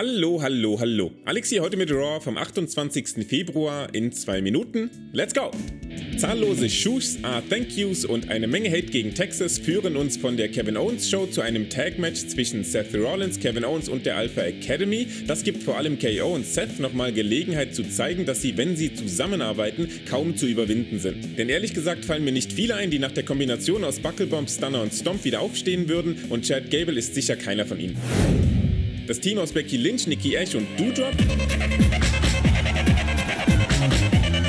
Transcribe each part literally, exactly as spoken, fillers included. Hallo, hallo, hallo. Alex hier heute mit Raw vom achtundzwanzigsten Februar in zwei Minuten. Let's go! Zahllose Shoots, Ah, Thank Yous und eine Menge Hate gegen Texas führen uns von der Kevin Owens Show zu einem Tag-Match zwischen Seth Rollins, Kevin Owens und der Alpha Academy. Das gibt vor allem K O und Seth nochmal Gelegenheit zu zeigen, dass sie, wenn sie zusammenarbeiten, kaum zu überwinden sind. Denn ehrlich gesagt fallen mir nicht viele ein, die nach der Kombination aus Bucklebomb, Stunner und Stomp wieder aufstehen würden, und Chad Gable ist sicher keiner von ihnen. Das Team aus Becky Lynch, Nikki Ash und Doudrop,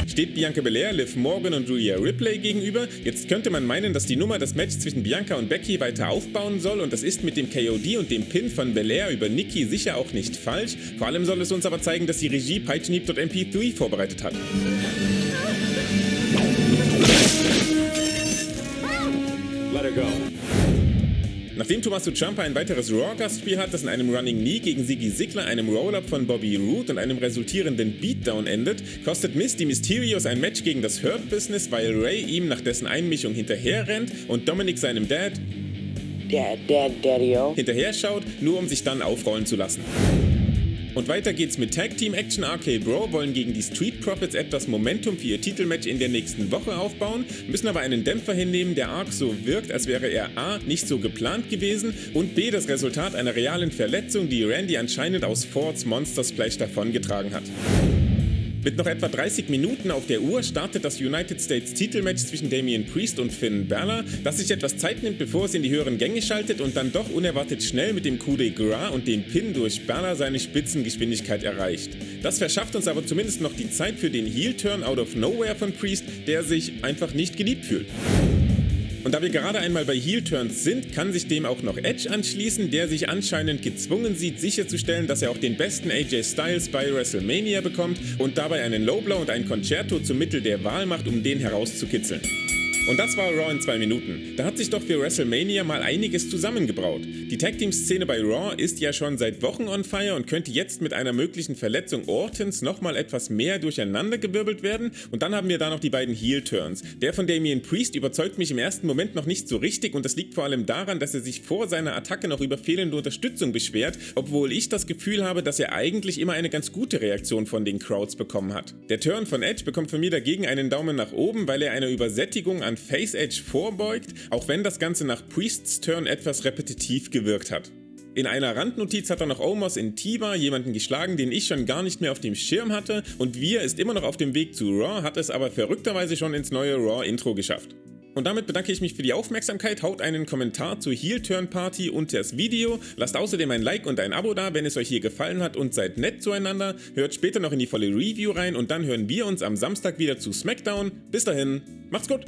steht Bianca Belair, Liv Morgan und Julia Ripley gegenüber. Jetzt könnte man meinen, dass die Nummer das Match zwischen Bianca und Becky weiter aufbauen soll, und das ist mit dem K O D und dem Pin von Belair über Nikki sicher auch nicht falsch. Vor allem soll es uns aber zeigen, dass die Regie Peitschenhieb.M P drei vorbereitet hat. Let her go. Nachdem Tommaso Ciampa ein weiteres Raw-Gastspiel hat, das in einem Running Knee gegen Ziggy Zickler, einem Roll-Up von Bobby Roode und einem resultierenden Beatdown endet, kostet Miz die Mysterios ein Match gegen das Hurt Business, weil Rey ihm nach dessen Einmischung hinterherrennt und Dominik seinem Dad, Dad, Dad, Daddy-o, hinterher schaut, nur um sich dann aufrollen zu lassen. Und weiter geht's mit Tag Team Action. R K Bro wollen gegen die Street Profits etwas Momentum für ihr Titelmatch in der nächsten Woche aufbauen, müssen aber einen Dämpfer hinnehmen, der arg so wirkt, als wäre er a. nicht so geplant gewesen und b. das Resultat einer realen Verletzung, die Randy anscheinend aus Fords Monster Splash davongetragen hat. Mit noch etwa dreißig Minuten auf der Uhr startet das United States Titelmatch zwischen Damian Priest und Finn Balor, das sich etwas Zeit nimmt, bevor es in die höheren Gänge schaltet und dann doch unerwartet schnell mit dem Coup de Gras und dem Pin durch Balor seine Spitzengeschwindigkeit erreicht. Das verschafft uns aber zumindest noch die Zeit für den Heel-Turn out of nowhere von Priest, der sich einfach nicht geliebt fühlt. Und da wir gerade einmal bei Heel-Turns sind, kann sich dem auch noch Edge anschließen, der sich anscheinend gezwungen sieht, sicherzustellen, dass er auch den besten A J Styles bei WrestleMania bekommt und dabei einen Lowblow und ein Concerto zum Mittel der Wahl macht, um den herauszukitzeln. Und das war Raw in zwei Minuten. Da hat sich doch für WrestleMania mal einiges zusammengebraut. Die Tag-Team-Szene bei Raw ist ja schon seit Wochen on fire und könnte jetzt mit einer möglichen Verletzung Ortons nochmal etwas mehr durcheinander gewirbelt werden. Und dann haben wir da noch die beiden Heel-Turns. Der von Damian Priest überzeugt mich im ersten Moment noch nicht so richtig, und das liegt vor allem daran, dass er sich vor seiner Attacke noch über fehlende Unterstützung beschwert, obwohl ich das Gefühl habe, dass er eigentlich immer eine ganz gute Reaktion von den Crowds bekommen hat. Der Turn von Edge bekommt von mir dagegen einen Daumen nach oben, weil er eine Übersättigung an Face Edge vorbeugt, auch wenn das Ganze nach Priests Turn etwas repetitiv gewirkt hat. In einer Randnotiz hat er noch Omos in T-Bar jemanden geschlagen, den ich schon gar nicht mehr auf dem Schirm hatte, und wir ist immer noch auf dem Weg zu Raw, hat es aber verrückterweise schon ins neue Raw-Intro geschafft. Und damit bedanke ich mich für die Aufmerksamkeit, haut einen Kommentar zur Heel-Turn-Party unter das Video, lasst außerdem ein Like und ein Abo da, wenn es euch hier gefallen hat, und seid nett zueinander, hört später noch in die volle Review rein und dann hören wir uns am Samstag wieder zu SmackDown. Bis dahin, macht's gut!